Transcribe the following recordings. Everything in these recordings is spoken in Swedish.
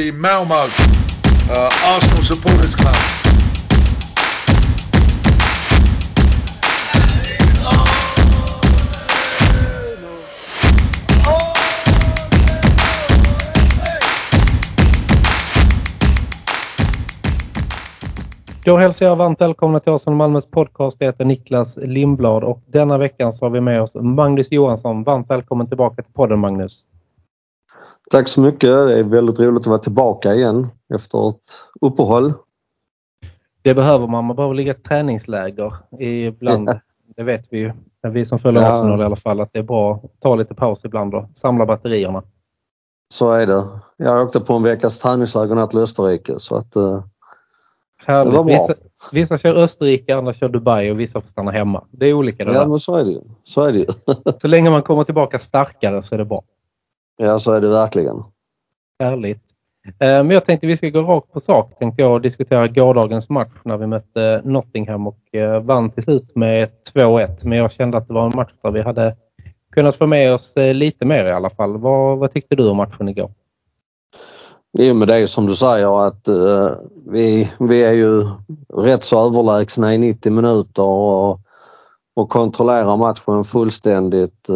the Malmö Arsenal Supporters Club. Då hälsar jag varmt välkomna till Arsenal Malmös podcast. Det heter Niklas Lindblad och denna veckan så har vi med oss Magnus Johansson. Varmt välkommen tillbaka till podden, Magnus. Tack så mycket. Det är väldigt roligt att vara tillbaka igen efter ett uppehåll. Det behöver man. Man behöver ligga i träningsläger ibland. Ja. Det vet vi ju. Vi som följer Arsenal i alla fall att det är bra att ta lite paus ibland och samla batterierna. Så är det. Jag åkte på en veckas träningsläger till Österrike så att... Vissa kör Österrike, andra kör Dubai och vissa får stanna hemma. Det är olika det där. Ja, men så är det ju. Så är det ju. Så länge man kommer tillbaka starkare så är det bra. Ja, så är det verkligen. Härligt. Men jag tänkte vi ska gå rakt på sak. Tänkte jag diskutera gårdagens match när vi mötte Nottingham och vann till slut med 2-1. Men jag kände att det var en match där vi hade kunnat få med oss lite mer i alla fall. Vad tyckte du om matchen igår? Jo, men det är som du säger att vi är ju rätt så överlägsna i 90 minuter och kontrollerar matchen fullständigt.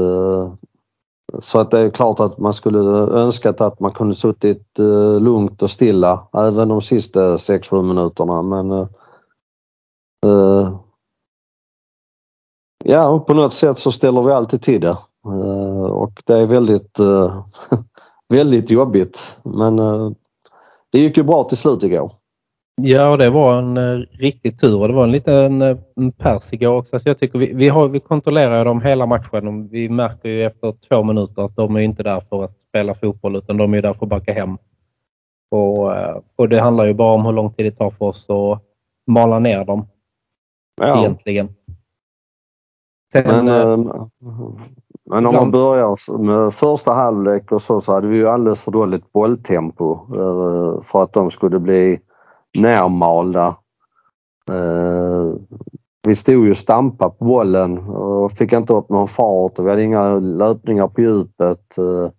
Så att det är klart att man skulle önskat att man kunde suttit lugnt och stilla även de sista 6-7 minuterna. Men ja, på något sätt så ställer vi alltid till det. Och det är väldigt... väldigt jobbigt, men det gick ju bra till slut igår. Ja, och det var en riktig tur och det var en liten pers igår också. Så jag tycker vi kontrollerar dem hela matchen och vi märker ju efter 2 minuter att de är inte där för att spela fotboll utan de är där för att backa hem. Och det handlar ju bara om hur lång tid det tar för oss att mala ner dem egentligen. Sen... Men om man börjar med första halvlek och så hade vi ju alldeles för dåligt bolltempo för att de skulle bli närmalda. Vi stod ju stampa på bollen och fick inte upp någon fart och vi hade inga löpningar på djupet. Och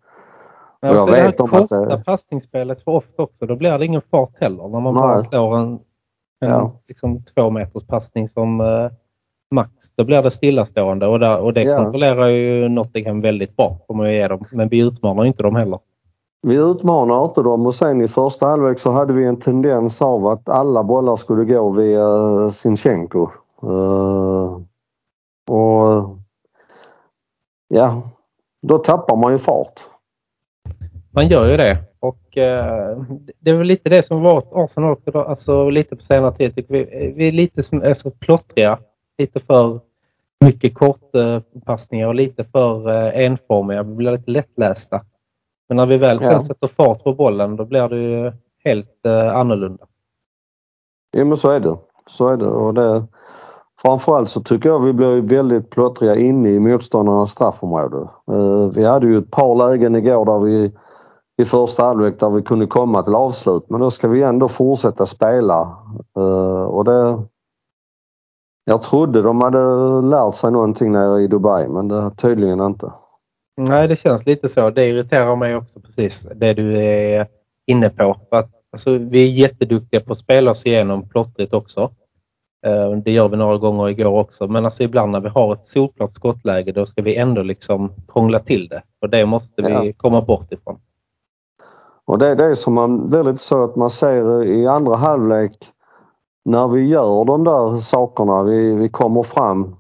jag vet om att det korta passningsspelet för ofta också, då blir det ingen fart heller när man bara slår en liksom 2 meters passning som... max, då blir det stillastående och det kontrollerar ju Nottingham väldigt bra om man ger dem, men vi utmanar inte dem heller. Vi utmanar inte dem och sen i första halvlek så hade vi en tendens av att alla bollar skulle gå via Zinchenko. Och ja, då tappar man ju fart. Man gör ju det. Och det var lite det som var Arsenal, alltså lite på senare tid. Vi är lite som är så plottriga. Lite för mycket kortpassningar och lite för enformiga. Vi blir lite lättlästa. Men när vi väl sätter fart på bollen då blir det ju helt annorlunda. Ja, men så är det. Så är det. Och det framförallt så tycker jag vi blir väldigt plottriga inne i motståndarnas straffområde. Vi hade ju ett par lägen igår där vi i första halvlek där vi kunde komma till avslut. Men då ska vi ändå fortsätta spela. Och det... Jag trodde de hade lärt sig någonting nere i Dubai, men det tydligen inte. Nej, det känns lite så. Det irriterar mig också precis det du är inne på. Att, alltså, vi är jätteduktiga på att spela oss igenom plottrigt också. Det gör vi några gånger igår också. Men alltså, ibland när vi har ett solklart skottläge då ska vi ändå liksom krångla till det. Och det måste vi komma bort ifrån. Och det är det som man blir lite så att man ser i andra halvlek. När vi gör de där sakerna, vi kommer fram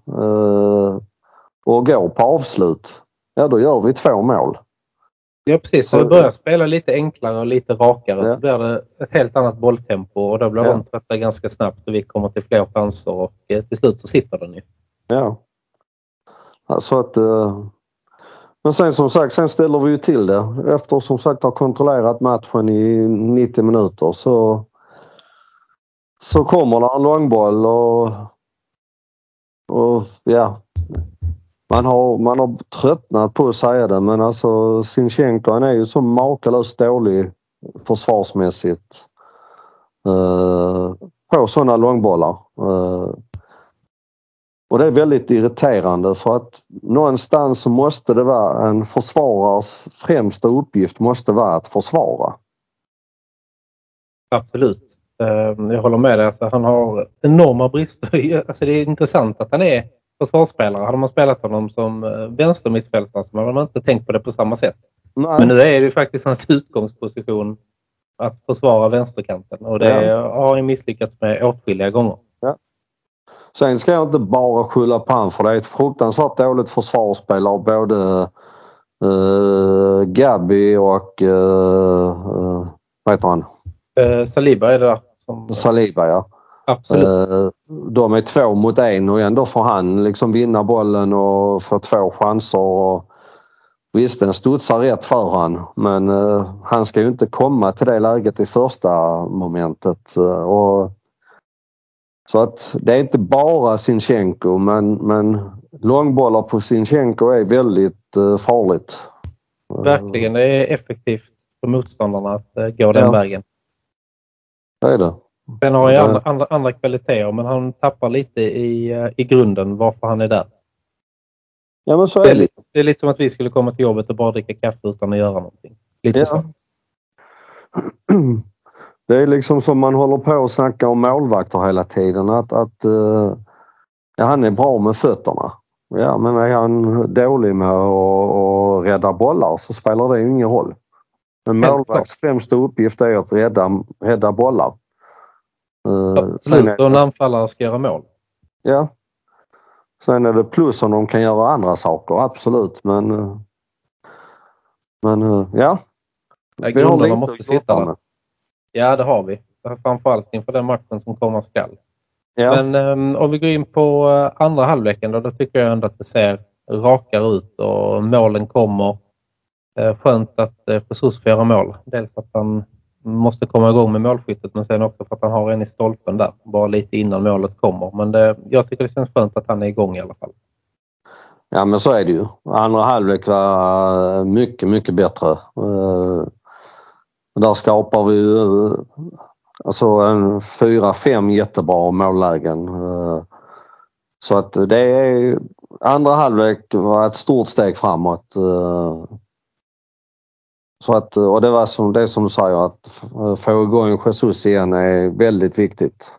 och går på avslut, ja då gör vi 2 mål. Ja precis, så vi börjar spela lite enklare och lite rakare så blir det ett helt annat bolltempo och då blir de trötta ganska snabbt och vi kommer till fler chanser och till slut så sitter den ju. Ja, alltså att... Men sen som sagt, sen ställer vi ju till det. Efter som sagt har kontrollerat matchen i 90 minuter så... Så kommer det en långboll och ja, man har tröttnat på att säga det, men alltså Zinchenko är ju så makalöst dålig försvarsmässigt på sådana långbollar. Och det är väldigt irriterande för att någonstans så måste det vara en försvarars främsta uppgift måste vara att försvara. Absolut. Jag håller med dig. Alltså, han har enorma brister. Alltså, det är intressant att han är försvarsspelare. Hade man spelat honom som vänstermittfältare så hade man inte tänkt på det på samma sätt. Nej. Men nu är det ju faktiskt hans utgångsposition att försvara vänsterkanten. Och det har ju misslyckats med åtskilliga gånger. Ja. Sen ska jag inte bara skylla på han, för det är ett fruktansvärt dåligt försvarsspel av både Gabi och vad heter han? Saliba är det där. Saliba, ja. Absolut. De är 2 mot 1 och ändå får han liksom vinna bollen och få 2 chanser. Och visst, den studsar rätt för han, men han ska ju inte komma till det läget i första momentet. Och så att det är inte bara Zinchenko, men långbollar på Zinchenko är väldigt farligt. Verkligen, det är effektivt för motståndarna att gå den vägen. Det är det. Sen har ju andra kvaliteter, men han tappar lite i grunden varför han är där. Ja, men så är det. Det är lite som att vi skulle komma till jobbet och bara dricka kaffe utan att göra någonting. Lite så. Det är liksom som man håller på och snackar om målvakter hela tiden. Att han är bra med fötterna. Ja, men är han dålig med att rädda bollar så spelar det ju ingen roll. Men målvakts främsta uppgift är att rädda bollar. Absolut, och en anfallare ska göra mål. Ja. Sen är det plus om de kan göra andra saker, absolut. Men ja. Vi har lite måste sitta med. Ja, det har vi. Framförallt inför den matchen som kommer skall. Ja. Men om vi går in på andra halvleken då tycker jag ändå att det ser rakare ut och målen kommer. Skönt att Jesus får göra mål. Dels att han måste komma igång med målskyttet, men sen också för att han har en i stolpen där. Bara lite innan målet kommer. Men jag tycker det känns skönt att han är igång i alla fall. Ja, men så är det ju. Andra halvlek var mycket, mycket bättre. Där skapar vi ju alltså en 4-5 jättebra mållägen. Så att det är andra halvlek var ett stort steg framåt. Så att, och det var som det som du säger, att få igång Jesus igen är väldigt viktigt.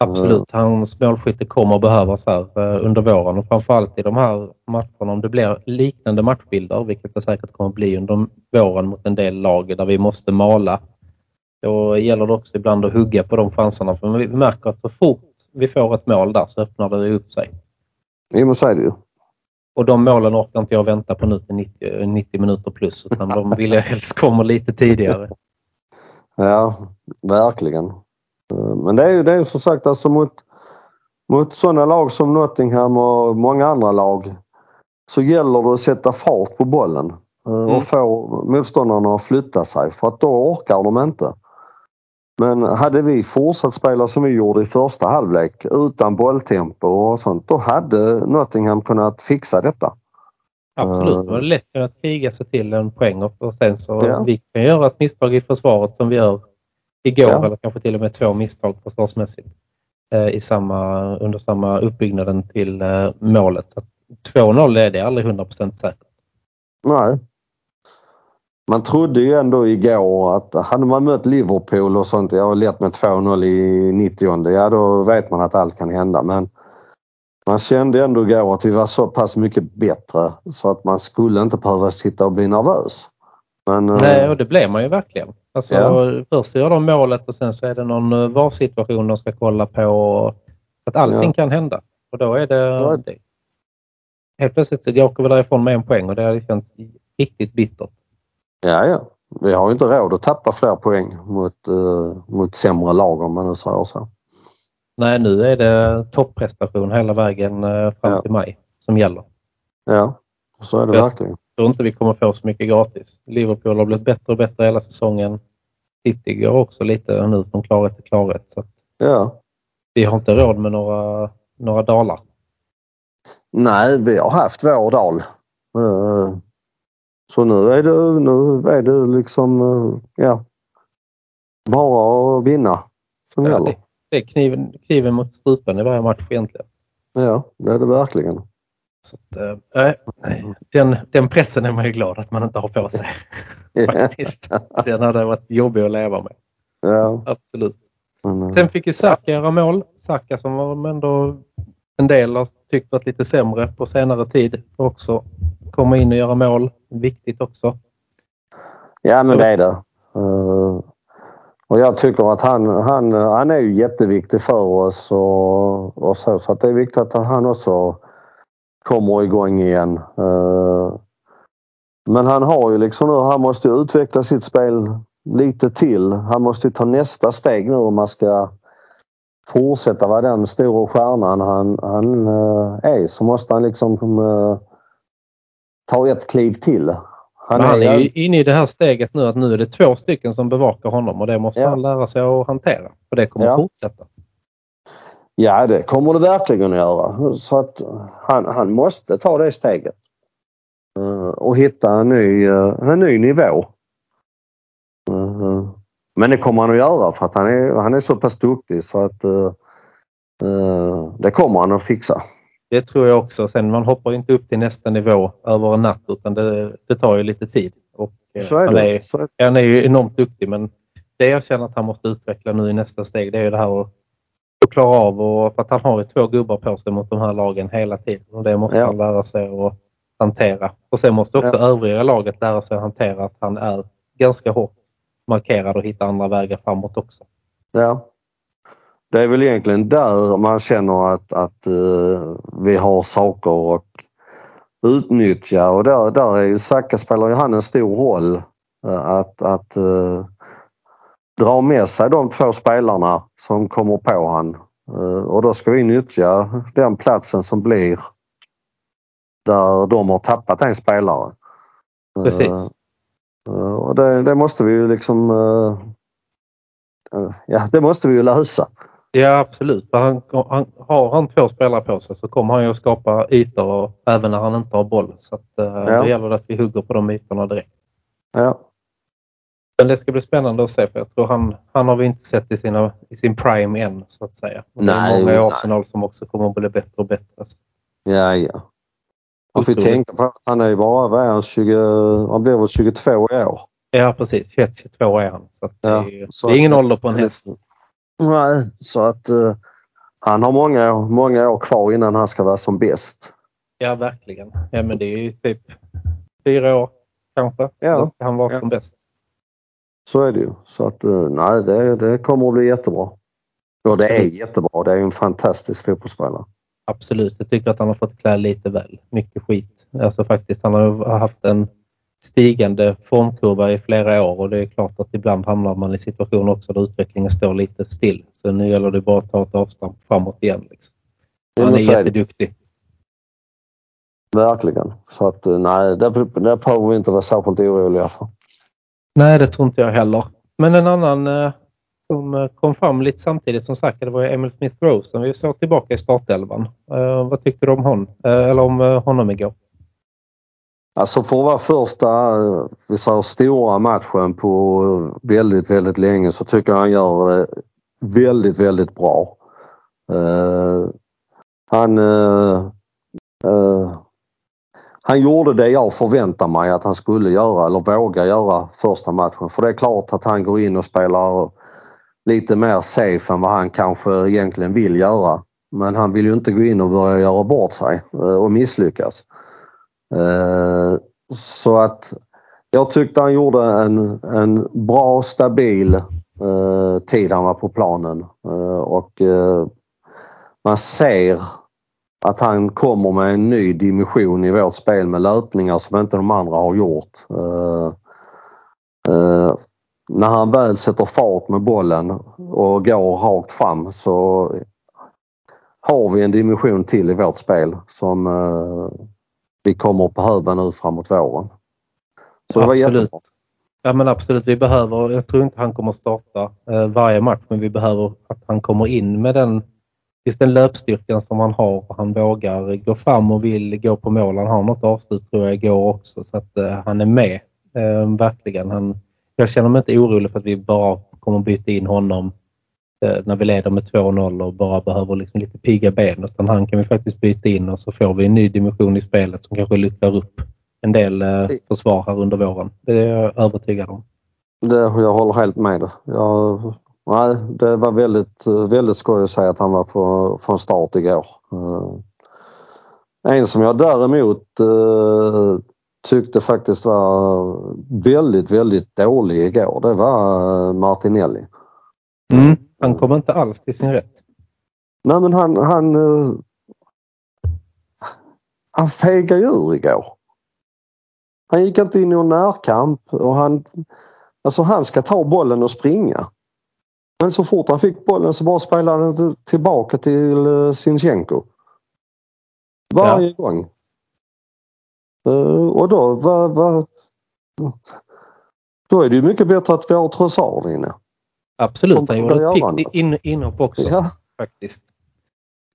Absolut, hans målskytte kommer att behövas här under våren och framförallt i de här matcherna om det blir liknande matchbilder, vilket det säkert kommer att bli under våren mot en del lag där vi måste mala. Då gäller det också ibland att hugga på de chanserna, för vi märker att så fort vi får ett mål där så öppnar det upp sig. Jo, men så är det ju. Och de målen orkar inte jag vänta på nu till 90 minuter plus, utan de vill jag helst komma lite tidigare. Ja, verkligen. Men det är ju som sagt alltså mot sådana lag som Nottingham och många andra lag så gäller det att sätta fart på bollen och få motståndarna att flytta sig, för att då orkar de inte. Men hade vi fortsatt spela som vi gjorde i första halvlek utan bolltempo och sånt, då hade Nottingham kunnat fixa detta. Absolut, det var lätt att kriga sig till en poäng och sen så vi kan göra ett misstag i försvaret som vi gör igår eller kanske till och med 2 misstag försvarsmässigt under samma uppbyggnaden till målet. Så 2-0 är det aldrig 100% säkert. Nej. Man trodde ju ändå igår att hade man mött Liverpool och sånt, jag har lett med 2-0 i 90:e, ja då vet man att allt kan hända. Men man kände ändå igår att vi var så pass mycket bättre så att man skulle inte behöva sitta och bli nervös. Men, nej, och det blev man ju verkligen. Alltså, först gör de målet och sen så är det någon varsituation de ska kolla på. Att allting kan hända. Och då är det. Helt plötsligt åker vi därifrån med en poäng och det känns riktigt bittert. Ja. Vi har ju inte råd att tappa fler poäng mot sämre lag om man nu säger så. Nej, nu är det topprestation hela vägen fram till maj som gäller. Ja, så är det verkligen. Jag tror inte vi kommer få så mycket gratis. Liverpool har blivit bättre och bättre hela säsongen. City går också lite nu från klarhet till klarhet. Så att vi har inte råd med några dalar. Nej, vi har haft vår dal. Så nu är det liksom bara att vinna som gäller. Det är kniven mot strupen i varje match egentligen. Ja, det är det verkligen. Så att, den pressen är man ju glad att man inte har på sig. Faktiskt. Den hade varit jobbig att leva med. Ja. Absolut. Mm. Sen fick ju Saka göra mål. Saka som var ändå en del har tyckt varit lite sämre på senare tid också. Komma in och göra mål. Viktigt också. Ja, men det är det. Och jag tycker att han är ju jätteviktig för oss och så att det är viktigt att han också kommer igång igen. Men han har ju liksom nu, han måste utveckla sitt spel lite till. Han måste ta nästa steg nu om man ska fortsätta vara den stora stjärnan han är. Så måste han liksom ta ett kliv till. Han är ju inne i det här steget nu att nu är det 2 stycken som bevakar honom och det måste han lära sig att hantera. Och det kommer att fortsätta. Ja, det kommer det verkligen att göra. Så att han måste ta det steget. Och hitta en ny nivå. Men det kommer han att göra för att han är så pass duktig så att det kommer han att fixa. Det tror jag också. Sen man hoppar inte upp till nästa nivå över en natt utan det tar ju lite tid. Och så är det. Han är ju enormt duktig men det jag känner att han måste utveckla nu i nästa steg det är ju det här att klara av och för att han har ju 2 gubbar på sig mot de här lagen hela tiden och det måste han lära sig att hantera. Och sen måste också övriga laget lära sig att hantera att han är ganska hårt markerad och hitta andra vägar framåt också. Ja. Det är väl egentligen där man känner att vi har saker att utnyttja och där är ju Saka spelar ju han en stor roll att dra med sig de 2 spelarna som kommer på han och då ska vi nyttja den platsen som blir där de har tappat en spelare. Precis. Och det måste vi ju liksom det måste vi ju lösa. Ja, absolut. Har han 2 spelare på sig så kommer han ju att skapa ytor och även när han inte har boll. Så att, det gäller att vi hugger på de ytorna direkt. Ja. Men det ska bli spännande att se för jag tror han har vi inte sett i sin prime än så att säga. Och nej, det är många i Arsenal som också kommer att bli bättre och bättre. Så. Ja. Och vi tänker på att han är ju bara 20, han blev väl 22 år. Ja, precis. 22 år han. Så att det är ingen ålder på en häst. Nej, så att han har många år kvar innan han ska vara som bäst. Ja, verkligen. Ja, men det är ju typ 4 år kanske. Ja. Då ska han vara som bäst. Så är det ju. Så att nej, det kommer att bli jättebra. Och det är jättebra. Det är ju en fantastisk fotbollsspelare. Absolut. Jag tycker att han har fått klä lite väl. Mycket skit. Alltså faktiskt, han har haft en stigande formkurva i flera år och det är klart att ibland hamnar man i situationer också där utvecklingen står lite still. Så nu gäller det bara att ta ett avstamp framåt igen. Liksom. Han är jätteduktig. Verkligen. Så att nej, där behöver vi inte vara särskilt oroliga för. Nej, det tror inte jag heller. Men en annan som kom fram lite samtidigt som sagt, det var Emile Smith Rowe som vi såg tillbaka i startelvan. Vad tyckte du om honom? Eller om honom igår? Alltså för att vara första stora matchen på väldigt, väldigt länge så tycker jag han gör det väldigt, väldigt bra. Han gjorde det jag förväntade mig att han skulle göra eller våga göra första matchen. För det är klart att han går in och spelar lite mer safe än vad han kanske egentligen vill göra. Men han vill ju inte gå in och börja göra bort sig och misslyckas. Så att jag tyckte han gjorde en bra stabil tid han var på planen och man ser att han kommer med en ny dimension i vårt spel med löpningar som inte de andra har gjort. När han väl sätter fart med bollen och går rakt fram så har vi en dimension till i vårt spel som vi kommer att behöva nu framåt våren. Så det var jättebra. Ja, men absolut. Vi behöver, jag tror inte han kommer att starta varje match men vi behöver att han kommer in med just den löpstyrkan som han har och han vågar gå fram och vill gå på mål. Han har något avslut tror jag igår också så att han är med verkligen. Jag känner mig inte orolig för att vi bara kommer att byta in honom när vi leder med 2-0 och bara behöver liksom lite pigga ben utan han kan vi faktiskt byta in och så får vi en ny dimension i spelet som kanske lyfter upp en del försvar här under våren. Det är jag övertygad om. Jag håller helt med det. Nej, det var väldigt, väldigt skoj att säga att han var från start igår. En som jag däremot tyckte faktiskt var väldigt, väldigt dålig igår, det var Martinelli. Mm. Han kom inte alls till sin rätt. Nej, men han fegade ur igår. Han gick inte in i en närkamp och han ska ta bollen och springa. Men så fort han fick bollen så bara spelade han tillbaka till Zinchenko. Varje gång. Och då är det ju mycket bättre att vi har Trossard inne. Absolut, han gjorde ett pick inhopp också faktiskt.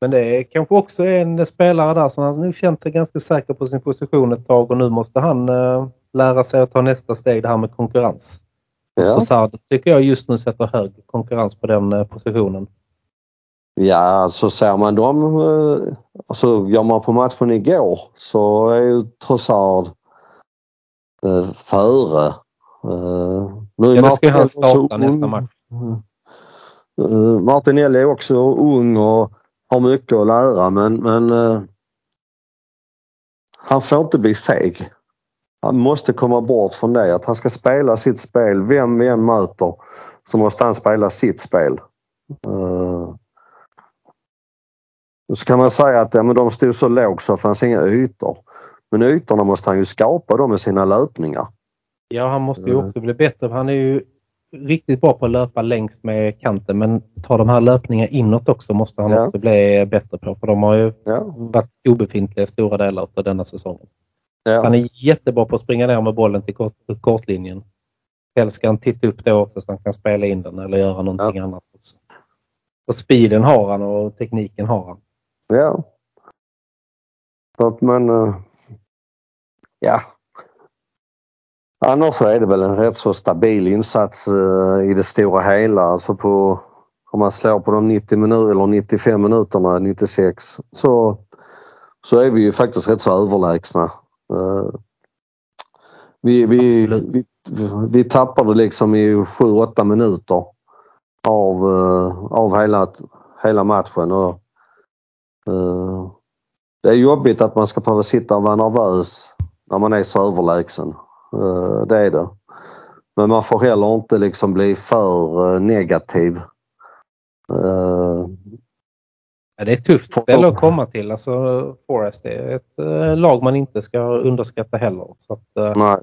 Men det är kanske också en spelare där som han nu känt sig ganska säker på sin position ett tag och nu måste han lära sig att ta nästa steg, det här med konkurrens. Ja. Och så tycker jag just nu sätter hög konkurrens på den positionen. Ja, så ser man dem, alltså gör man på matchen igår så är ju Trossard före. Nu är ska han starta nästa match. Martinelli är också ung och har mycket att lära, men han får inte bli feg. Han måste komma bort från det, att han ska spela sitt spel. Vem vi än möter så måste han spela sitt spel. Så kan man säga att men de stod så lågt så fanns inga ytor. Men ytorna måste han ju skapa då med sina löpningar. Ja, han måste ju också bli bättre. Han är ju riktigt bra på att löpa längs med kanten. Men ta de här löpningarna inåt också måste han också bli bättre på. För de har ju varit obefintliga stora delar av denna säsongen. Ja. Han är jättebra på att springa ner med bollen till kortlinjen. Helst ska han titta upp då också så han kan spela in den eller göra någonting annat också. Och speeden har han och tekniken har han. Ja. Men ja. Annars är det väl en rätt så stabil insats i det stora hela. Alltså på, om man slår på de 90 minuter eller 95 minuterna, 96, så är vi ju faktiskt rätt så överlägsna. Vi tappade liksom i 7-8 minuter av hela matchen och det är jobbigt att man ska behöva sitta och vara nervös när man är så överlägsen. Det är det. Men man får heller inte liksom bli för negativ. Det är tufft spel att komma till. Alltså, Forest är ett lag man inte ska underskatta heller. Så att, nej.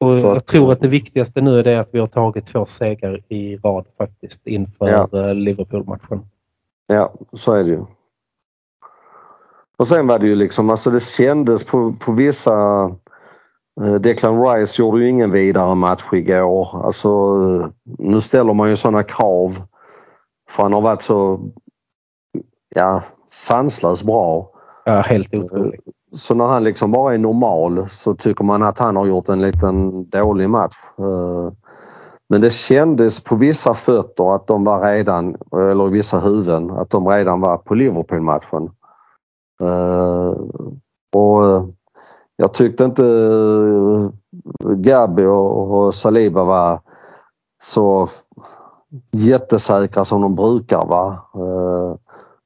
Och jag tror att det viktigaste nu är det att vi har tagit 2 segrar i rad faktiskt inför Liverpool-matchen. Ja, så är det ju. Och sen var det ju liksom, alltså det kändes på vissa... Declan Rice gjorde ju ingen vidare match igår. Alltså, nu ställer man ju sådana krav. För han har varit så sanslöst bra. Ja, helt otroligt. Så när han liksom bara är normal så tycker man att han har gjort en liten dålig match. Men det kändes på vissa fötter att de var redan, eller vissa huvuden, att de redan var på Liverpool-matchen. Och jag tyckte inte Gabi och Saliba var så... jättesäkra som de brukar vara.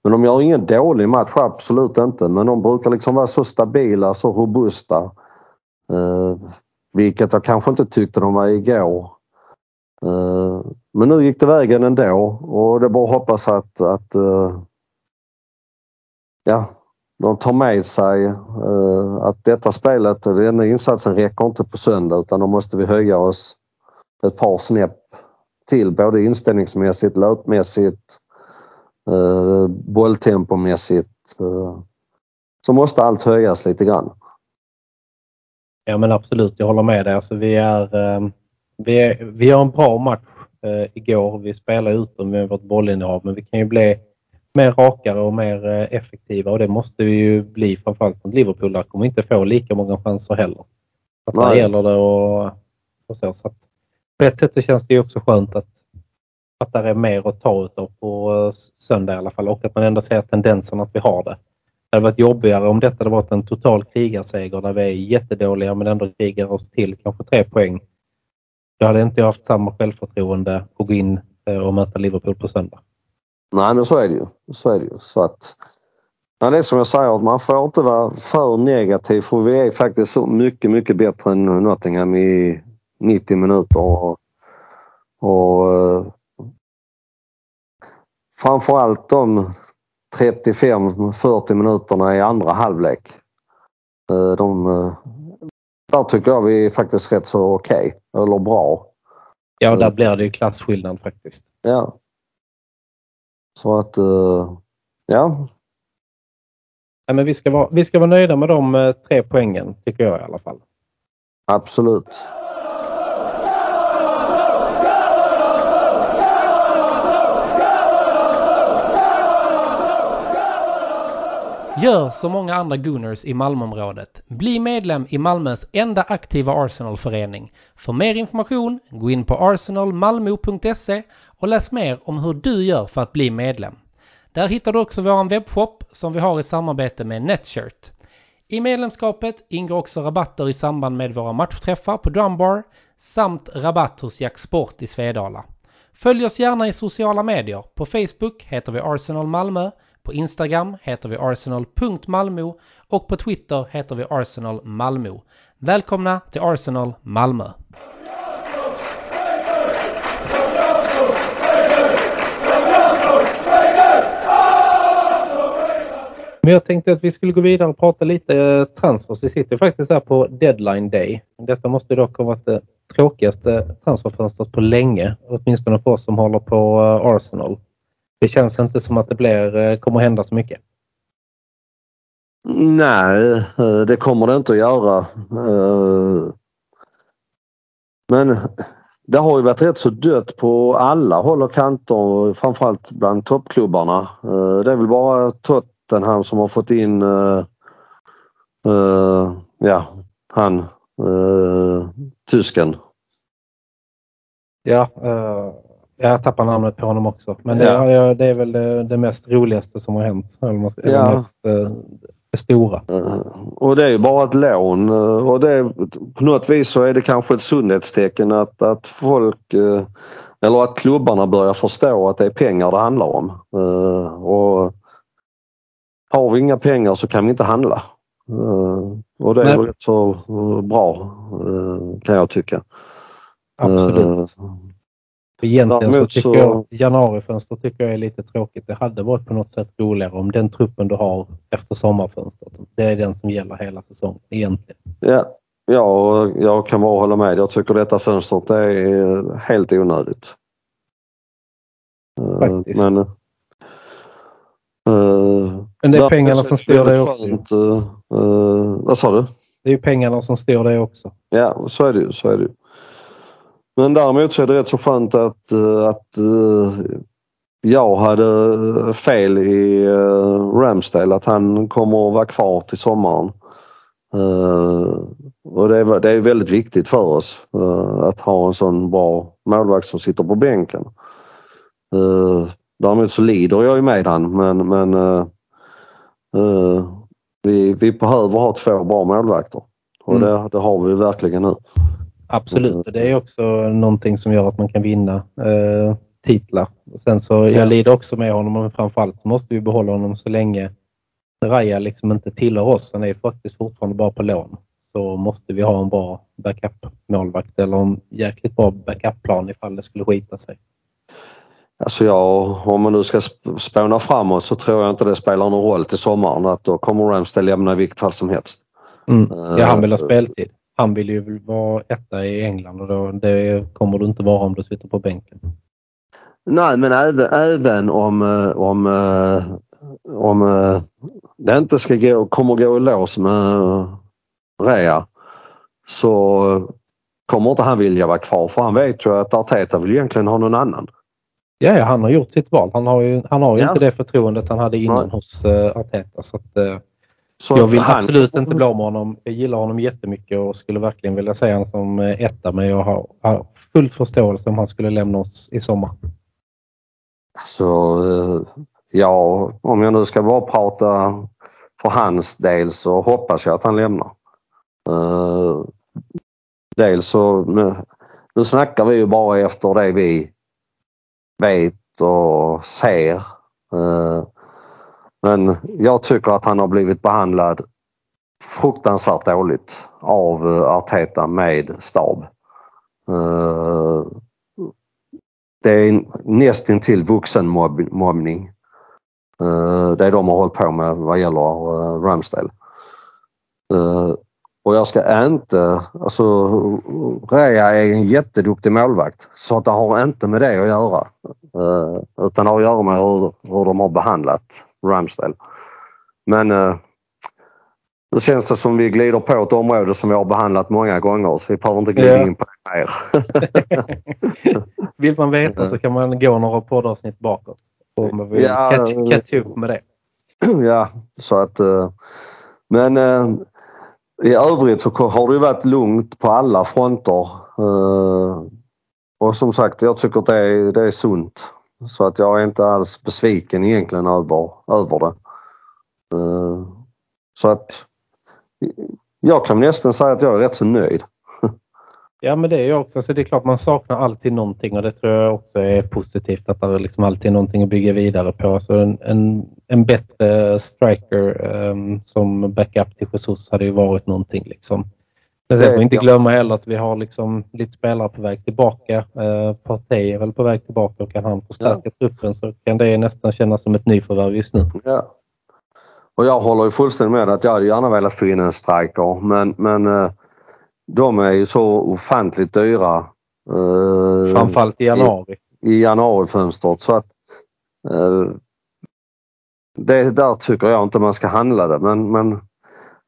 Men de gör ingen dålig match, absolut inte. Men de brukar liksom vara så stabila, så robusta. Vilket jag kanske inte tyckte de var igår. Men nu gick det vägen ändå. Och det är bara att hoppas att de tar med sig att detta spelet, denna insatsen räcker inte på söndag. Utan då måste vi höja oss ett par snäpp till, både inställningsmässigt, löpmässigt, bolltempomässigt, så måste allt höjas lite grann. Ja, men absolut, jag håller med dig. Alltså, vi har en bra match igår, vi spelar utom med vårt bollinnehav, men vi kan ju bli mer rakare och mer effektiva, och det måste vi ju bli framförallt mot Liverpool. Där kommer inte få lika många chanser heller. Att det gäller det och så att på ett sätt så känns det ju också skönt att det är mer att ta ut på söndag i alla fall. Och att man ändå ser tendensen att vi har det. Det hade varit jobbigare om detta hade varit en total krigarseger där vi är jättedåliga men ändå krigar oss till kanske 3 poäng. Då hade inte jag haft samma självförtroende att gå in och möta Liverpool på söndag. Nej, men så är det ju. Så att, ja, det är som jag säger, att man får inte vara för negativ, för vi är faktiskt så mycket, mycket bättre än Nottingham i 90 minuter. Och framförallt de 35-40 minuterna i andra halvlek. Där tycker jag vi är faktiskt rätt så okej, eller bra. Ja, där blir det ju klassskillnad faktiskt. Ja. Så att, ja. Ja, men vi ska vara nöjda med de 3 poängen, tycker jag i alla fall. Absolut. Gör som många andra Gunners i Malmöområdet. Bli medlem i Malmös enda aktiva Arsenal-förening. För mer information, gå in på arsenalmalmo.se och läs mer om hur du gör för att bli medlem. Där hittar du också vår webbshop som vi har i samarbete med Netshirt. I medlemskapet ingår också rabatter i samband med våra matchträffar på Drumbar samt rabatt hos Jack Sport i Svedala. Följ oss gärna i sociala medier. På Facebook heter vi Arsenal Malmö. På Instagram heter vi arsenal.malmo och på Twitter heter vi Arsenal Malmö. Välkomna till Arsenal Malmö! Men jag tänkte att vi skulle gå vidare och prata lite transfers. Vi sitter faktiskt här på deadline day. Detta måste dock ha varit det tråkigaste transferfönstret på länge. Åtminstone för oss som håller på Arsenal. Det känns inte som att det kommer att hända så mycket. Nej, det kommer det inte att göra. Men det har ju varit rätt så dött på alla håll och kanter, framförallt bland toppklubbarna. Det är väl bara Tottenham som har fått in tysken. Ja, jag tappar namnet på honom också. Men det är väl det mest roligaste som har hänt. Eller det mest stora. Och det är ju bara ett lån. Och på något vis så är det kanske ett sundhetstecken att folk, eller att klubbarna börjar förstå att det är pengar det handlar om. Och har vi inga pengar så kan vi inte handla. Och det är väl så bra, kan jag tycka. Absolut. Egentligen så tycker jag januarifönstret tycker jag är lite tråkigt. Det hade varit på något sätt roligare om den truppen du har efter sommarfönstret. Det är den som gäller hela säsongen egentligen. Ja, jag kan bara hålla med. Jag tycker detta fönstret är helt onödigt. Faktiskt. Men det är pengarna som styr det också. Vad sa du? Det är ju pengarna som styr det också. Ja, så är det ju. Men däremot så är det rätt så skönt att jag hade fel i Ramsdale, att han kommer att vara kvar till sommaren. Och det är väldigt viktigt för oss att ha en sån bra målvakt som sitter på bänken. Däremot så lider jag ju med han, men vi behöver ha 2 bra målvakter. Och det har vi verkligen nu. Absolut, och det är också någonting som gör att man kan vinna titlar. Och sen så, jag lider också med honom, men framförallt måste vi behålla honom så länge Raya liksom inte tillhör oss. Han är ju faktiskt fortfarande bara på lån. Så måste vi ha en bra backup-målvakt eller en jäkligt bra backup-plan ifall det skulle skita sig. Alltså om man nu ska spåna framåt så tror jag inte det spelar någon roll till sommaren. Att då kommer Ramsdale jämna i vilket fall som helst. Ja, han vill ha speltid. Han vill ju vara etta i England och då, det kommer du inte vara om du sitter på bänken. Nej, men även om det inte kommer gå i lås med Raya, så kommer inte han vilja vara kvar, för han vet ju att Arteta vill egentligen ha någon annan. Ja, han har gjort sitt val. Han har ju inte det förtroendet han hade innan hos Arteta, så att... Så jag vill absolut inte bli av med honom. Jag gillar honom jättemycket och skulle verkligen vilja säga honom som etta. Men jag har full förståelse om han skulle lämna oss i sommar. Så ja, om jag nu ska bara prata för hans del så hoppas jag att han lämnar. Dels så Nu snackar vi ju bara efter det vi vet och ser. Men jag tycker att han har blivit behandlad fruktansvärt dåligt av Arteta med stab. Det är nästintill vuxenmobbning. Det de har hållit på med vad gäller Ramsdale. Och jag ska inte... Alltså, Raya är en jätteduktig målvakt. Så det har inte med det att göra. Utan har att göra med hur de har behandlat Ramsdale. Men det känns det som vi glider på ett område som jag har behandlat många gånger. Så vi behöver inte glida in på det mer. Vill man veta så kan man gå några poddavsnitt bakåt. Om man vill catch upp med det. Ja, så att... Men... I övrigt så har det ju varit lugnt på alla fronter. Och som sagt, jag tycker att det är sunt. Så att jag är inte alls besviken egentligen över det. Så att jag kan nästan säga att jag är rätt så nöjd. Ja, men det är ju också. Så det är klart man saknar alltid någonting. Och det tror jag också är positivt. Att det är liksom alltid någonting att bygga vidare på. Så en bättre striker som backup till Jesus hade ju varit någonting. Liksom. Men sen får vi inte glömma heller att vi har liksom lite spelare på väg tillbaka. Partey är väl på väg tillbaka och kan han förstärka truppen. Så kan det nästan kännas som ett nyförvärv just nu. Ja. Och jag håller ju fullständigt med att jag hade gärna velat få in en striker. Men de är ju så ofantligt dyra. Framförallt i januari. I januarifönstret. Så att, det där tycker jag inte man ska handla det. Men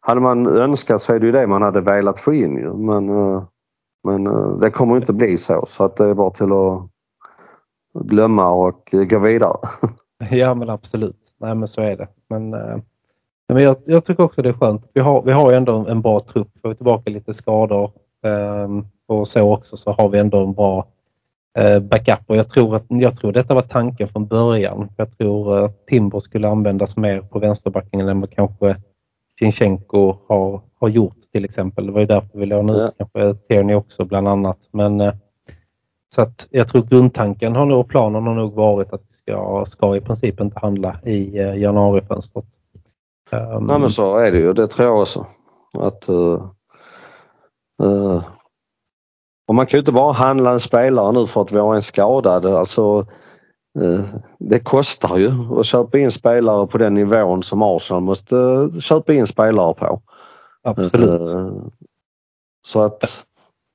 hade man önskat så är det ju det man hade velat få in. Ju. Men det kommer inte bli så. Så att det är bara till att glömma och gå vidare. Ja, men absolut. Nej, men så är det. Men... Men jag tycker också det är skönt. Vi har ju ändå en bra trupp. Får vi tillbaka lite skador och så också, så har vi ändå en bra backup. Och jag tror detta var tanken från början. Jag tror Timber skulle användas mer på vänsterbacken än vad kanske Zinchenko har gjort till exempel. Det var ju därför vi lånade ut kanske Tierney också bland annat. Men så att jag tror grundtanken har nog, planen har nog varit att vi ska i princip inte handla i januarifönstret. Nej, men så är det ju. Det tror jag också. Att, och man kan ju inte bara handla en spelare nu för att vi har en skadad. Alltså, det kostar ju att köpa in spelare på den nivån som Arsenal måste köpa in spelare på. Absolut. Så att...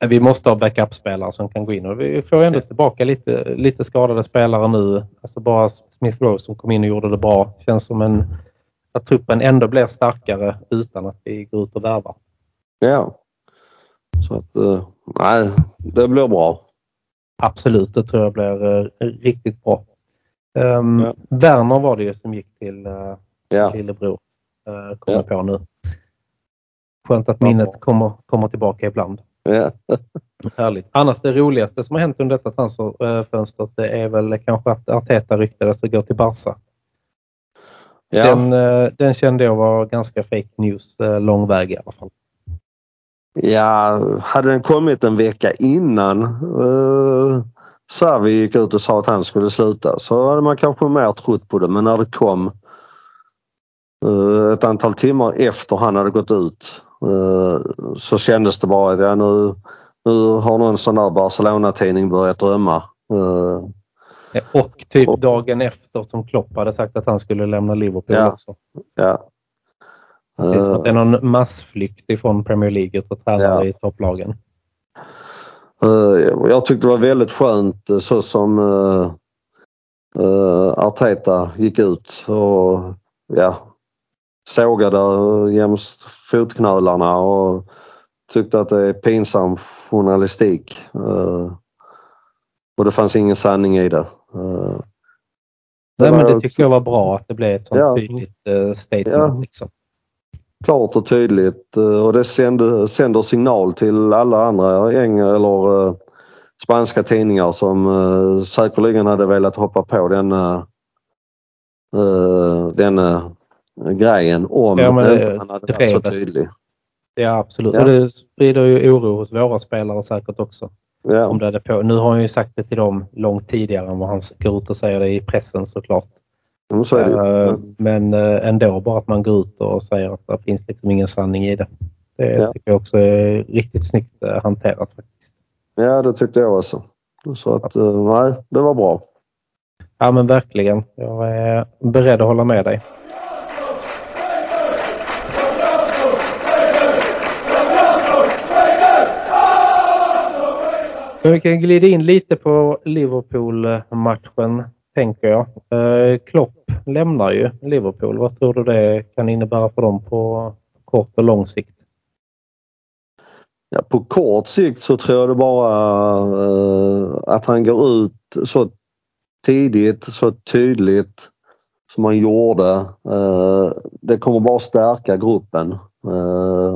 Vi måste ha backup-spelare som kan gå in. Och vi får ändå tillbaka lite skadade spelare nu. Alltså bara Smith Rowe som kom in och gjorde det bra. Känns som att truppen ändå blir starkare utan att vi går ut och värvar. Ja. Så att, nej, det blir bra. Absolut, det tror jag blir riktigt bra. Werner var det ju som gick till Lillebror. Kommer på nu. Skönt att minnet kommer tillbaka ibland. Ja. Härligt. Annars det roligaste som har hänt under detta transferfönstret, det är väl kanske att Arteta ryktades att gå till Barca. Ja. Den kände jag var ganska fake news lång väg i alla fall. Ja, hade den kommit en vecka innan Sarri gick ut och sa att han skulle sluta, så hade man kanske mer trott på det. Men när det kom ett antal timmar efter han hade gått ut så kändes det bara att nu har någon sån där Barcelona-tidning börjat drömma. Och typ dagen efter som Klopp hade sagt att han skulle lämna Liverpool också. Ja. Precis, som att det är någon massflykt ifrån Premier League och tränare i topplagen. Jag tyckte det var väldigt skönt så som Arteta gick ut och sågade jämst fotknölarna och tyckte att det är pinsam journalistik. Och det fanns ingen sanning i det. Nej, men det tycker jag var bra att det blev ett sånt tydligt statement. Ja. Liksom. Klart och tydligt. Och det sänder signal till alla andra eller spanska tidningar som säkerligen hade velat hoppa på den grejen om inte han hade varit så tydlig. Ja, absolut. Ja. Och det sprider ju oro hos våra spelare säkert också. Ja. Om det är på. Nu har han ju sagt det till dem långt tidigare än vad han går ut och säger det i pressen såklart. Mm, så är det. Men ändå bara att man går ut och säger att det finns liksom ingen sanning i det. Det tycker jag också är riktigt snyggt hanterat faktiskt. Ja, det tyckte jag också. Så att nej, det var bra. Ja, men verkligen. Jag är beredd att hålla med dig. Vi kan glida in lite på Liverpool-matchen, tänker jag. Klopp lämnar ju Liverpool. Vad tror du det kan innebära för dem på kort och lång sikt? Ja, på kort sikt så tror jag det bara att han går ut så tidigt, så tydligt som han gjorde. Det kommer bara stärka gruppen.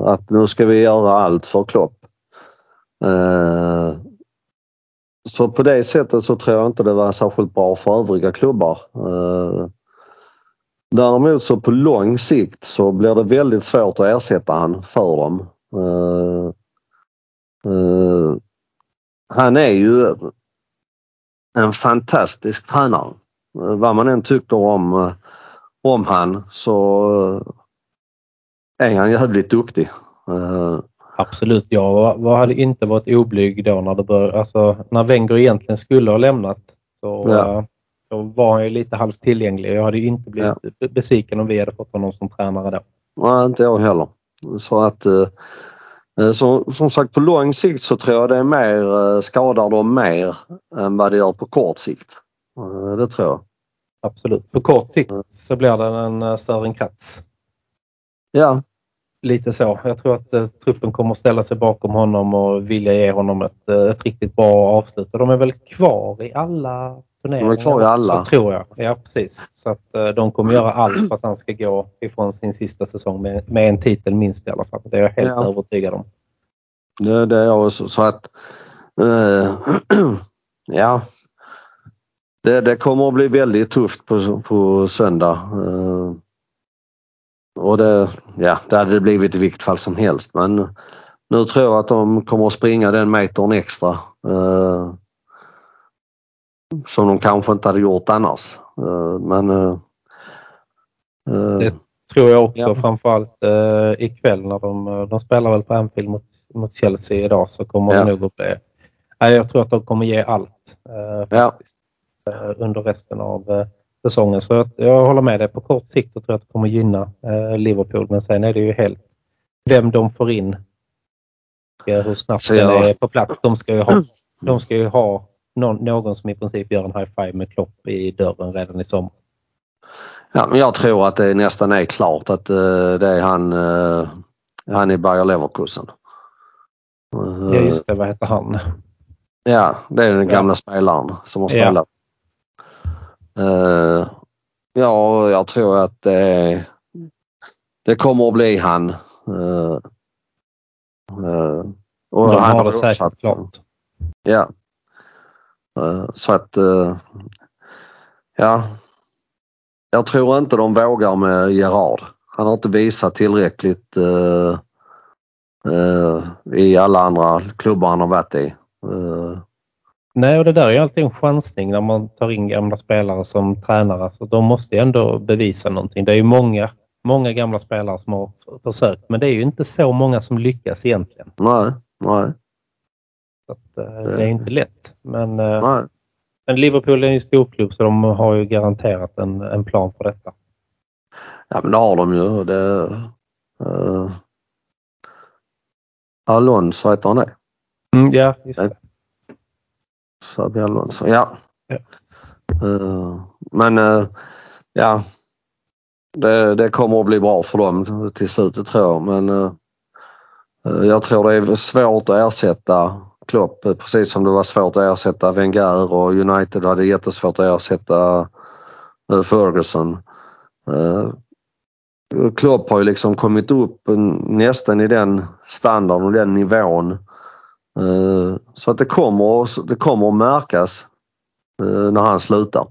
Att nu ska vi göra allt för Klopp. Så på det sättet så tror jag inte det var särskilt bra för övriga klubbar. Däremot så på lång sikt så blir det väldigt svårt att ersätta han för dem. Han är ju en fantastisk tränare. Vad man än tycker om han så är han jävligt duktig. Absolut, ja. Vad hade inte varit oblyg då när det började, alltså när Wenger egentligen skulle ha lämnat så då var han ju lite halvt tillgänglig. Jag hade ju inte blivit besviken om vi hade fått honom som tränare då. Nej, inte jag heller. Så att så, som sagt, på lång sikt så tror jag det är mer skadar dem mer än vad det gör på kort sikt. Det tror jag. Absolut. På kort sikt så blir det en Sören Kratz. Ja. Lite så. Jag tror att truppen kommer att ställa sig bakom honom och vilja ge honom ett riktigt bra avslut. Och de är väl kvar i alla turneringar? De är kvar i alla. Så tror jag. Ja, precis. Så att de kommer göra allt för att han ska gå ifrån sin sista säsong med en titel minst i alla fall. Det är jag helt övertygad om. Det är jag också. Så att det kommer att bli väldigt tufft på söndag. Och det hade blivit i vilket fall som helst. Men nu tror jag att de kommer att springa den metern extra. Som de kanske inte hade gjort annars. Det tror jag också. Framförallt ikväll när de spelar väl på Anfield mot Chelsea idag. Så kommer det nog att bli. Jag tror att de kommer ge allt faktiskt, under resten av säsongen. Så jag håller med dig. På kort sikt och tror jag att det kommer gynna Liverpool. Men sen är det ju helt vem de får in. Hur snabbt den är på plats. De ska ju ha någon som i princip gör en high five med Klopp i dörren redan i sommar. Ja, men jag tror att det nästan är klart att det är han är Bayer Leverkusen. Ja, just det. Vad heter han? Ja, det är den gamla spelaren som har spelat. Ja. Jag tror att det kommer att bli han. Och de han har det säkert att, klart. Ja. Så att jag tror inte de vågar med Gerard. Han har inte visat tillräckligt i alla andra klubbar han har varit i. Nej, och det där är ju alltid en chansning när man tar in gamla spelare som tränare. Så de måste ju ändå bevisa någonting. Det är ju många gamla spelare som har försökt. Men det är ju inte så många som lyckas egentligen. Nej. Så att, det är inte lätt. Men Liverpool är ju en storklubb så de har ju garanterat en plan för detta. Ja, men det har de ju. Det, Alonso heter han det. Mm, ja, just det. Alonso, ja. Men det kommer att bli bra för dem till slutet tror jag. Men jag tror det är svårt att ersätta Klopp, precis som det var svårt att ersätta Wenger, och United hade jättesvårt att ersätta Ferguson. Klopp har ju liksom kommit upp nästan i den standarden och den nivån. Så att det kommer att märkas när han slutar.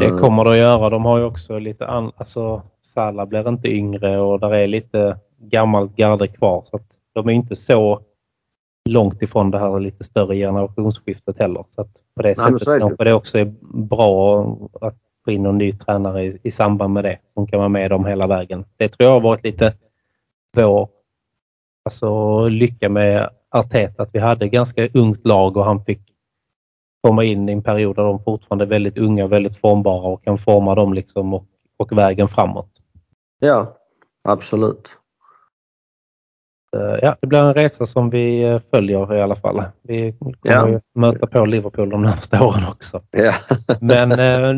Det kommer det att göra. De har ju också lite alltså Sala blir inte yngre och där är lite gammalt garde kvar. Så att de är inte så långt ifrån det här lite större generationsskiftet heller. Så att på det sättet kanske det också är bra att få in en ny tränare i samband med det som kan vara med dem hela vägen. Det tror jag har varit lite vår lycka med Arteta, att vi hade ganska ungt lag och han fick komma in i en period där de fortfarande är väldigt unga, väldigt formbara och kan forma dem liksom och vägen framåt. Ja, absolut. Ja, det blir en resa som vi följer i alla fall. Vi kommer ju möta på Liverpool de nästa åren också. Ja. Men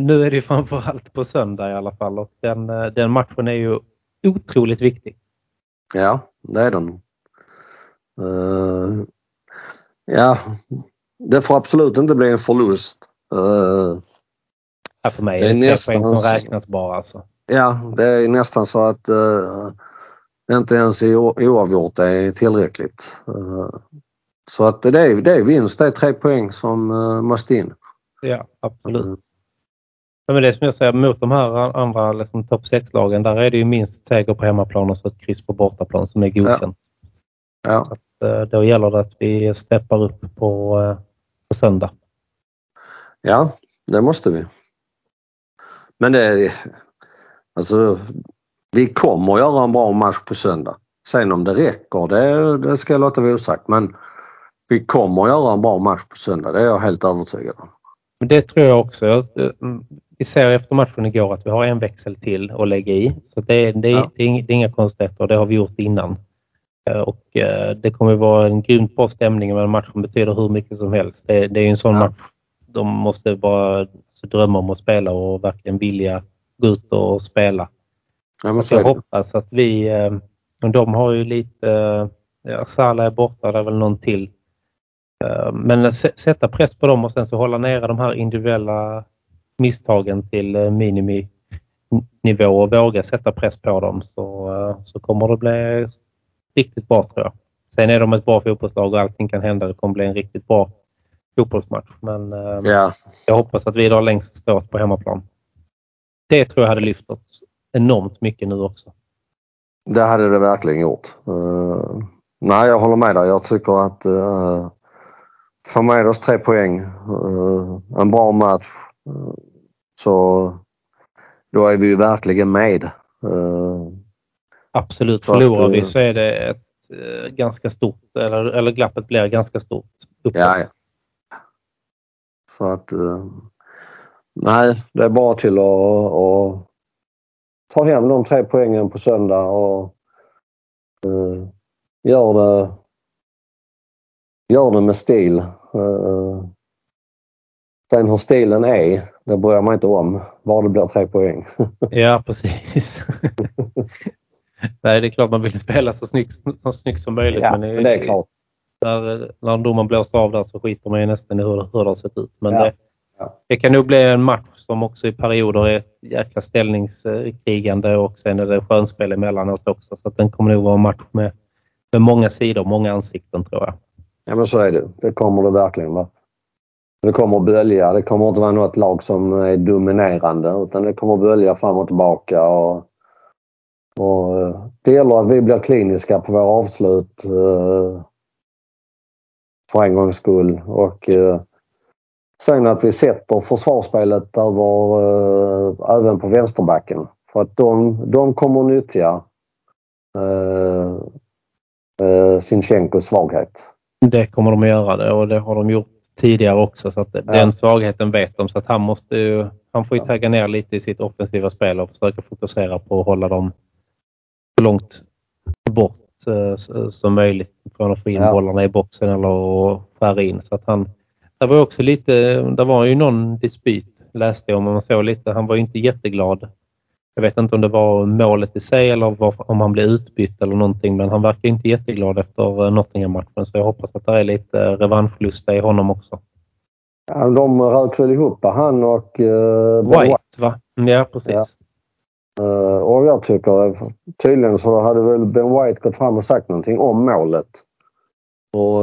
nu är det ju framförallt på söndag i alla fall. Och den matchen är ju otroligt viktig. Ja, det är den. Ja, det får absolut inte bli en förlust. För mig det är nästan som räknas bara alltså. Ja, det är nästan så att... inte ens oavgjort är tillräckligt. Så att det är vinst. Det är 3 poäng som måste in. Ja, absolut. Men det som jag säger mot de här andra liksom, topp 6-lagen. Där är det ju minst seger på hemmaplan och så ett kryss på bortaplan som är godkänt. Ja. Så att, då gäller det att vi steppar upp på söndag. Ja, det måste vi. Men det är... Alltså... Vi kommer att göra en bra match på söndag. Sen om det räcker, det ska jag låta vara osagt. Men vi kommer att göra en bra match på söndag. Det är jag helt övertygad om. Men det tror jag också. Vi ser efter matchen igår att vi har en växel till att lägga i. Så det är inga konstigheter. Det har vi gjort innan. Och det kommer att vara en grymt bra stämning. Men matchen betyder hur mycket som helst. Det är en sån match. De måste bara drömma om att spela och verkligen vilja gå ut och spela. Jag hoppas att vi, de har ju lite, Sala är borta, det är väl någon till. Men sätta press på dem och sen så hålla nere de här individuella misstagen till miniminivå och våga sätta press på dem så kommer det bli riktigt bra tror jag. Sen är de ett bra fotbollslag och allting kan hända, det kommer bli en riktigt bra fotbollsmatch. Men jag hoppas att vi drar längst stått på hemmaplan. Det tror jag hade lyft oss enormt mycket nu också. Det hade det verkligen gjort. Nej, jag håller med dig. Jag tycker att för mig är 3 poäng. En bra match. Så då är vi ju verkligen med. Absolut. Förlorar vi så är det ett ganska stort, eller glappet blir ganska stort. Ja. Så att nej, det är bara till att ta hem de 3 poängen på söndag och gör det med stil. Sen hur stilen är, det bryr man inte om. Var det blir 3 poäng. Ja, precis. Nej, det är klart man vill spela så snyggt som möjligt. Ja, men det är klart. När domaren blåser av där så skiter man ju nästan i hur det har sett ut. Men det kan nog bli en match som också i perioder är ett jäkla ställningskrigande och sen är det skönspel emellanåt också. Så att den kommer nog vara en match med många sidor, många ansikten tror jag. Ja men så är det. Det kommer det verkligen vara. Det kommer att bölja. Det kommer inte vara något lag som är dominerande utan det kommer att bölja fram och tillbaka. Och det gäller att vi blir kliniska på våra avslut för en gångs skull och... Sen att vi sätter försvarsspelet över, även på vänsterbacken. För att de kommer att nyttja Zinchenkos svaghet. Det kommer de att göra det och det har de gjort tidigare också. Så att den svagheten vet de. Så att han får ju tagga ner lite i sitt offensiva spel och försöka fokusera på att hålla dem så långt bort som möjligt. Från att få in bollarna i boxen eller skära in. Så att det var ju någon dispyt läste jag om man såg lite. Han var ju inte jätteglad. Jag vet inte om det var målet i sig eller om han blev utbytt eller någonting. Men han verkar inte jätteglad efter Nottingham-matchen. Så jag hoppas att det är lite revanschlusta i honom också. Ja, de rök väl ihop. Han och... White va? Ja, precis. Ja. Och jag tycker tydligen så hade väl Ben White gått fram och sagt någonting om målet. Och...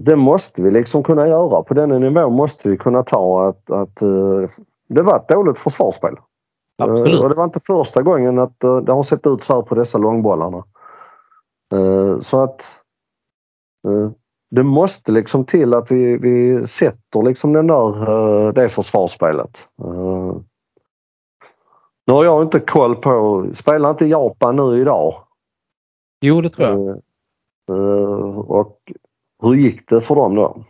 Det måste vi liksom kunna göra. På den nivån måste vi kunna ta att det var ett dåligt försvarsspel. Absolut. Och det var inte första gången att det har sett ut så här på dessa långbollarna. Så att Det måste liksom till att vi sätter liksom den där, det försvarsspelet. Nu har jag inte koll på, spelar inte Japan nu idag? Jo, det tror jag. Och hur gick det för dem då?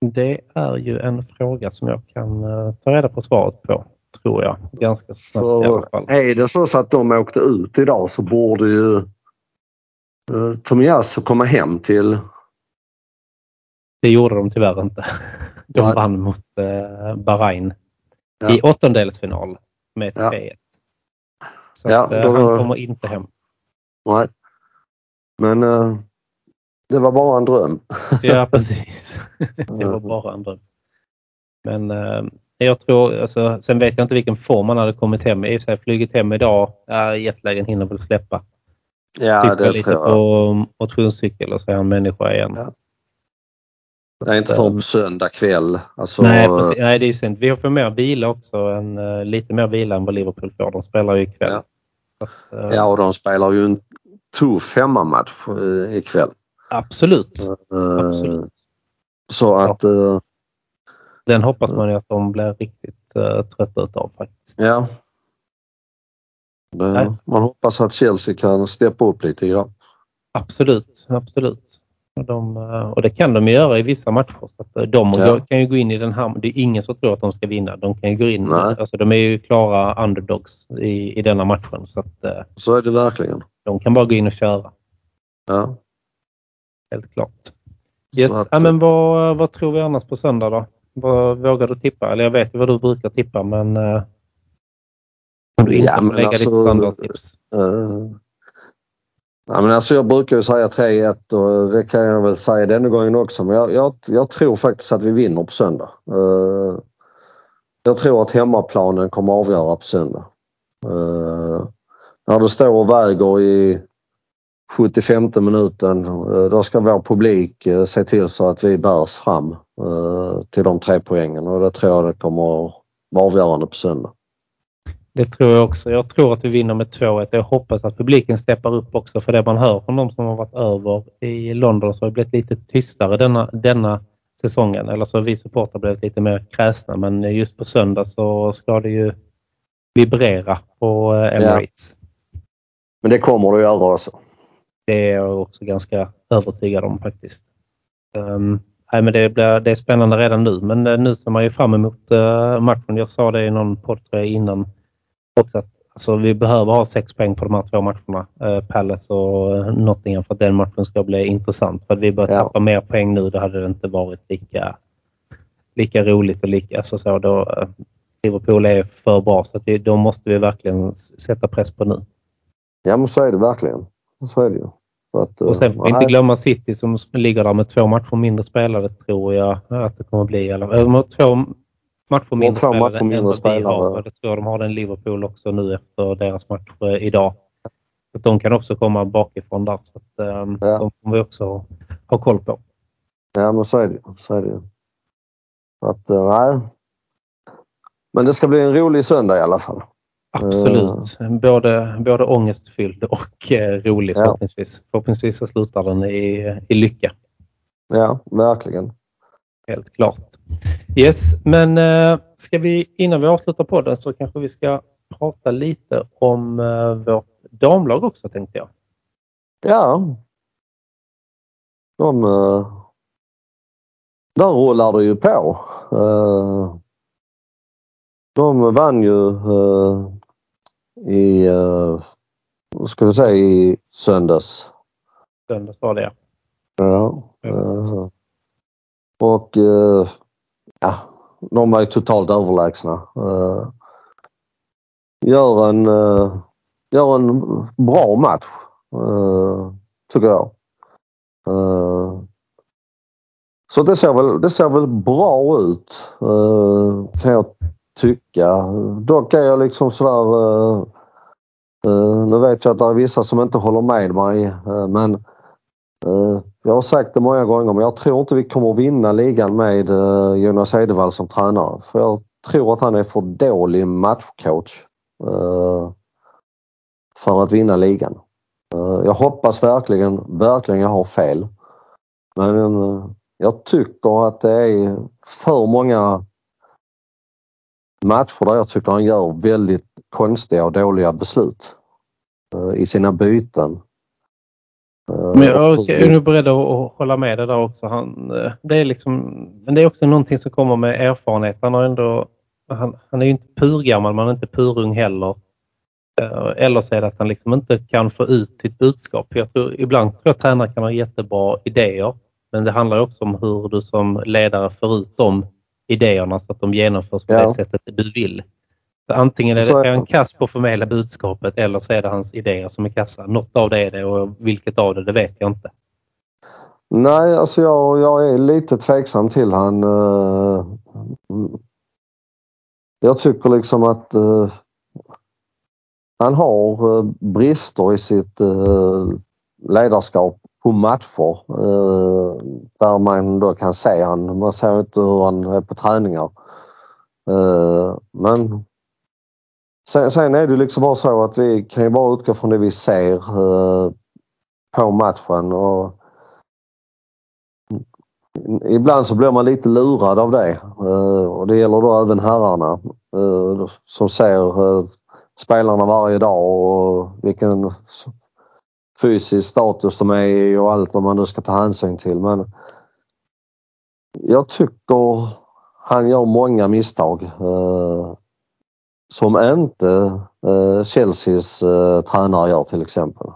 Det är ju en fråga som jag kan ta reda på svaret på, tror jag. Ganska snabbt så, i alla fall. Är det så att de åkte ut idag så borde ju Tomiyasu komma hem till... Det gjorde de tyvärr inte. De vann mot Bahrain i åttondelsfinal med 3-1. Så att, då... han kommer inte hem. Nej. Men... det var bara en dröm. Ja, precis. Det var bara en dröm. Men jag tror, alltså, sen vet jag inte vilken form han hade kommit hem i. Så flugit hem idag, jetlägen hinner väl släppa. Ja, cykla det lite tror jag. På motionscykel och så är han människa igen. Ja. Det är inte för söndag kväll. Alltså... Nej, precis. Nej, det är ju sent. Vi har fått mer vila också. Lite mer vila än vad Liverpool får. De spelar ju ikväll. Ja, så, ja, och de spelar ju en tuff hemmamatch ikväll. Absolut. Absolut. Så att... den hoppas man ju att de blir riktigt trötta utav faktiskt. Ja. Det, man hoppas att Chelsea kan steppa upp lite idag. Absolut, absolut. Och det kan de göra i vissa matcher. Så att de kan ju gå in i den här... Det är ingen som tror att de ska vinna. De kan ju gå in... Alltså, de är ju klara underdogs i denna matchen. Så att, så är det verkligen. De kan bara gå in och köra. Ja. Helt klart. Yes. Att, men vad tror vi annars på söndag då? Vad vågar du tippa? Eller jag vet ju vad du brukar tippa, men om du inte lägger ditt standardtips. Men alltså jag brukar ju säga 3-1 och det kan jag väl säga denna gången också. Men jag tror faktiskt att vi vinner på söndag. Jag tror att hemmaplanen kommer avgöra på söndag. När du står och väger i 75 minuten, då ska vår publik se till så att vi bärs fram till de 3 poängen, och det tror jag det kommer vara avgörande på söndag. Det tror jag också. Jag tror att vi vinner med 2-1. Jag hoppas att publiken steppar upp också, för det man hör från de som har varit över i London så har det blivit lite tystare denna säsongen, eller så har vi supportrar blivit lite mer kräsna, men just på söndag så ska det ju vibrera på Emirates. Ja. Men det kommer det göra också. Det är jag också ganska övertygad om faktiskt. Men det är spännande redan nu. Men nu ser man ju fram emot matchen. Jag sa det i någon porträtt innan också, att alltså, vi behöver ha 6 poäng på de här 2 matcherna. Palace och Nottingham, för att den matchen ska bli intressant. För att vi börjar tappa mer poäng nu, då hade det inte varit lika roligt. Och lika, alltså, så då, Liverpool är för bra, så att då måste vi verkligen sätta press på nu. Ja, men så är det verkligen. Så är det ju. Att, och sen får vi inte glömma City som ligger där med 2 matcher mindre spelare, tror jag att det kommer bli. Eller 2 matcher mindre spelare. Det tror jag de har den Liverpool också nu efter deras match idag. Så att de kan också komma bakifrån där. Så att, de kommer vi också ha koll på. Ja, men så är det ju. Så är det ju. Att, men det ska bli en rolig söndag i alla fall. Absolut. Både ångestfylld och rolig förhoppningsvis. Förhoppningsvis så slutar den i lycka. Ja, verkligen. Helt klart. Yes, men ska vi, innan vi avslutar podden, så kanske vi ska prata lite om vårt damlag också, tänkte jag. Ja. Där rullar det ju på. De vann ju i söndags. Söndags var det, ja. Och de var ju totalt överlägsna. Gör en bra match, tycker jag. Så det ser väl bra ut, kan jag tycka. Dock är jag liksom sådär... nu vet jag att det är vissa som inte håller med mig. Men jag har sagt det många gånger, men jag tror inte vi kommer vinna ligan med Jonas Edevall som tränare. För jag tror att han är för dålig matchcoach för att vinna ligan. Jag hoppas verkligen jag har fel. Men jag tycker att det är för många matcher där jag tycker han gör väldigt konstiga och dåliga beslut i sina byten. Men jag är nu beredd att hålla med det där också. Det är liksom, men det är också någonting som kommer med erfarenhet. Han är ju inte purgammal, man är inte purung heller. Eller så är det att han liksom inte kan få ut sitt budskap. Ibland tror jag att tränare kan ha jättebra idéer. Men det handlar också om hur du som ledare för ut de idéerna så att de genomförs på det sättet du vill. Så antingen är det en kass på att förmedla budskapet eller så är det hans idéer som är kassa. Något av det är det och vilket av det vet jag inte. Nej, alltså jag är lite tveksam till han. Jag tycker liksom att han har brister i sitt ledarskap på matcher där man då kan se han. Man ser inte hur han är på träningar. Men sen är det liksom bara så att vi kan ju bara utgå från det vi ser på matchen. Och ibland så blir man lite lurad av det. Och det gäller då även herrarna som ser spelarna varje dag och vilken fysisk status de är i och allt vad man nu ska ta hänsyn till. Men jag tycker han gör många misstag som inte Chelseas tränare gör till exempel.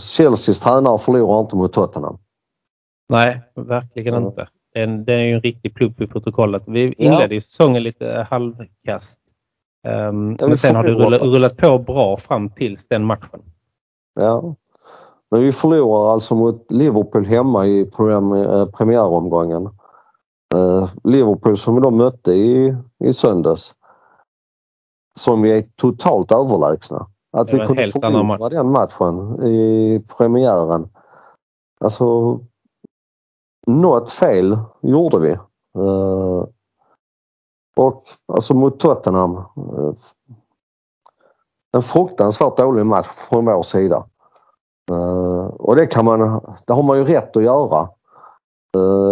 Chelseas tränare förlorar inte mot Tottenham. Nej, verkligen inte. Det är ju en riktig plupp i protokollet. Vi inledde säsongen lite halvkast. Men sen har det rullat på bra fram tills den matchen. Ja, men vi förlorar alltså mot Liverpool hemma i premiäromgången. Liverpool som vi då mötte i söndags. Som vi är totalt överlägsna. Att vi kunde förlora den matchen i premiären. Alltså, något fel gjorde vi. Och alltså mot Tottenham en fruktansvärt dålig match från vår sida. Och det har man ju rätt att göra.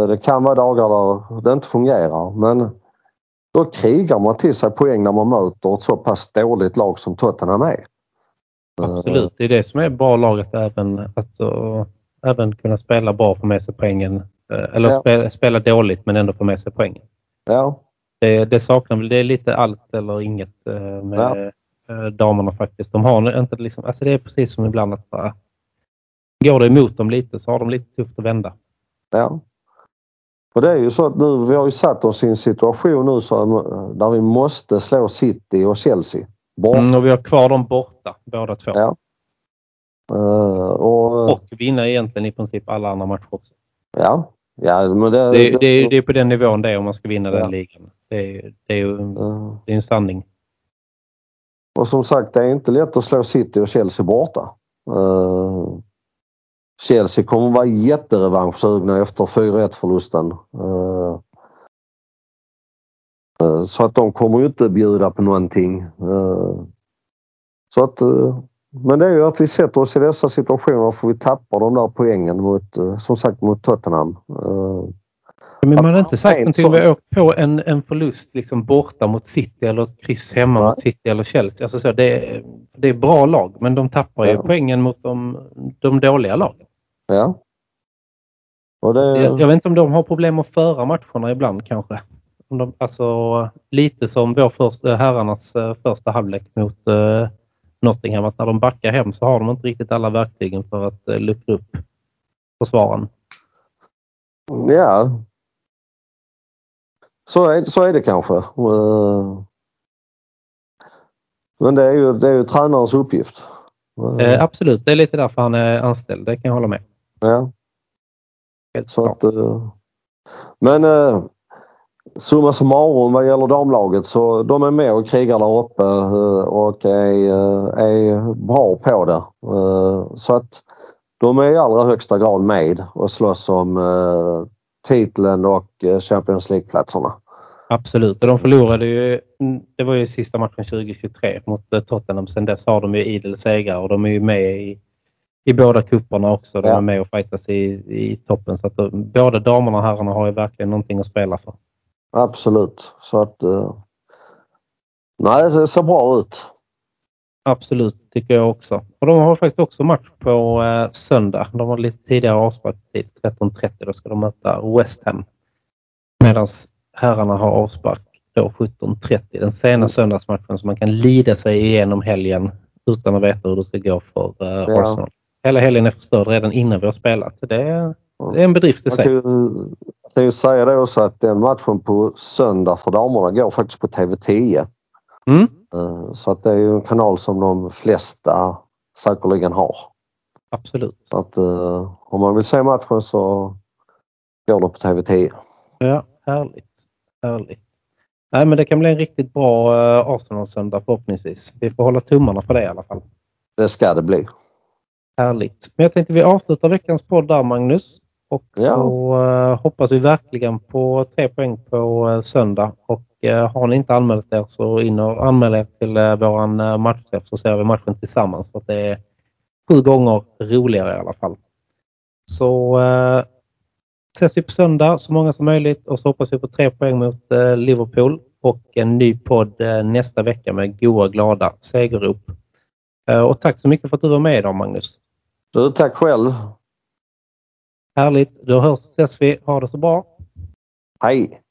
Det kan vara dagar där det inte fungerar, men då krigar man till sig poäng när man möter ett så pass dåligt lag som Tottenham är. Absolut, det är det som är bra laget även kunna spela bra för med sig poängen. Eller spela dåligt men ändå få med sig poängen. Ja. Det saknar väl, det är lite allt eller inget med damerna faktiskt. De har inte liksom, alltså det är precis som ibland att bara, går det emot dem lite så har de lite tufft att vända. Ja. Och det är ju så att nu, vi har ju satt oss i en situation nu så, där vi måste slå City och Chelsea. Och vi har kvar dem borta, båda två. Ja. Och vinna egentligen i princip alla andra matcher också. Ja. Ja, men det är på den nivån det är om man ska vinna den ligan. Det är en sanning. Och som sagt, det är inte lätt att slå City och Chelsea borta. Chelsea kommer vara jätterevanschsugna efter 4-1-förlusten. Så att de kommer ju inte bjuda på någonting. Så att... Men det är ju att vi sätter oss i dessa situationer för vi tappar de där poängen mot Tottenham. Men man har inte sagt någonting om vi åkt på en förlust liksom borta mot City eller ett kryss hemma mot City eller Chelsea. Alltså så, det är bra lag men de tappar ju poängen mot de dåliga lagen. Ja. Och jag vet inte om de har problem att föra matcherna ibland kanske. Om de, alltså lite som vår herrarnas första halvlek mot... Nottingham, att när de backar hem så har de inte riktigt alla verktygen för att luckra upp försvaren. Ja. Så är det kanske. Men det är ju tränarens uppgift. Absolut, det är lite därför han är anställd. Det kan jag hålla med. Ja. Så att, men... summa summarum vad gäller damlaget så de är med och krigar där uppe och är bra på det. Så att de är i allra högsta grad med och slåss om titeln och Champions League-platserna. Absolut, de förlorade ju, det var ju sista matchen 2023 mot Tottenham. Sen dess har de ju idel segrar och de är ju med i i båda kupparna också. De är med och fightas i toppen. Så att både damerna och herrarna har ju verkligen någonting att spela för. Absolut. Så att nej, det ser bra ut. Absolut, tycker jag också. Och de har faktiskt också match på söndag. De har lite tidigare avsparkstid, 13.30. Då ska de möta West Ham. Medan herrarna har avspark då 17.30. Den sena söndagsmatchen som man kan lida sig igenom helgen utan att veta hur det ska gå för Arsenal. Hela helgen är förstörd redan innan vi har spelat. Så det är en bedrift i sig. Jag kan ju säga det också att den matchen på söndag för damerna går faktiskt på TV10. Mm. Så att det är ju en kanal som de flesta säkerligen har. Absolut. Så att om man vill se matchen så går det på TV10. Ja, härligt. Nej, men det kan bli en riktigt bra Arsenal-söndag förhoppningsvis. Vi får hålla tummarna för det i alla fall. Det ska det bli. Härligt. Men jag tänkte vi avslutar veckans podd där, Magnus. Och så hoppas vi verkligen på 3 poäng på söndag. Och har ni inte anmält er så in och anmäl er till våran matchträff så ser vi matchen tillsammans. För att det är 7 gånger roligare i alla fall. Så ses vi på söndag så många som möjligt. Och så hoppas vi på 3 poäng mot Liverpool. Och en ny podd nästa vecka med goa glada segerrop. Och tack så mycket för att du var med idag, Magnus. Du, tack själv. Härligt, då ses vi. Ha det så bra. Hej!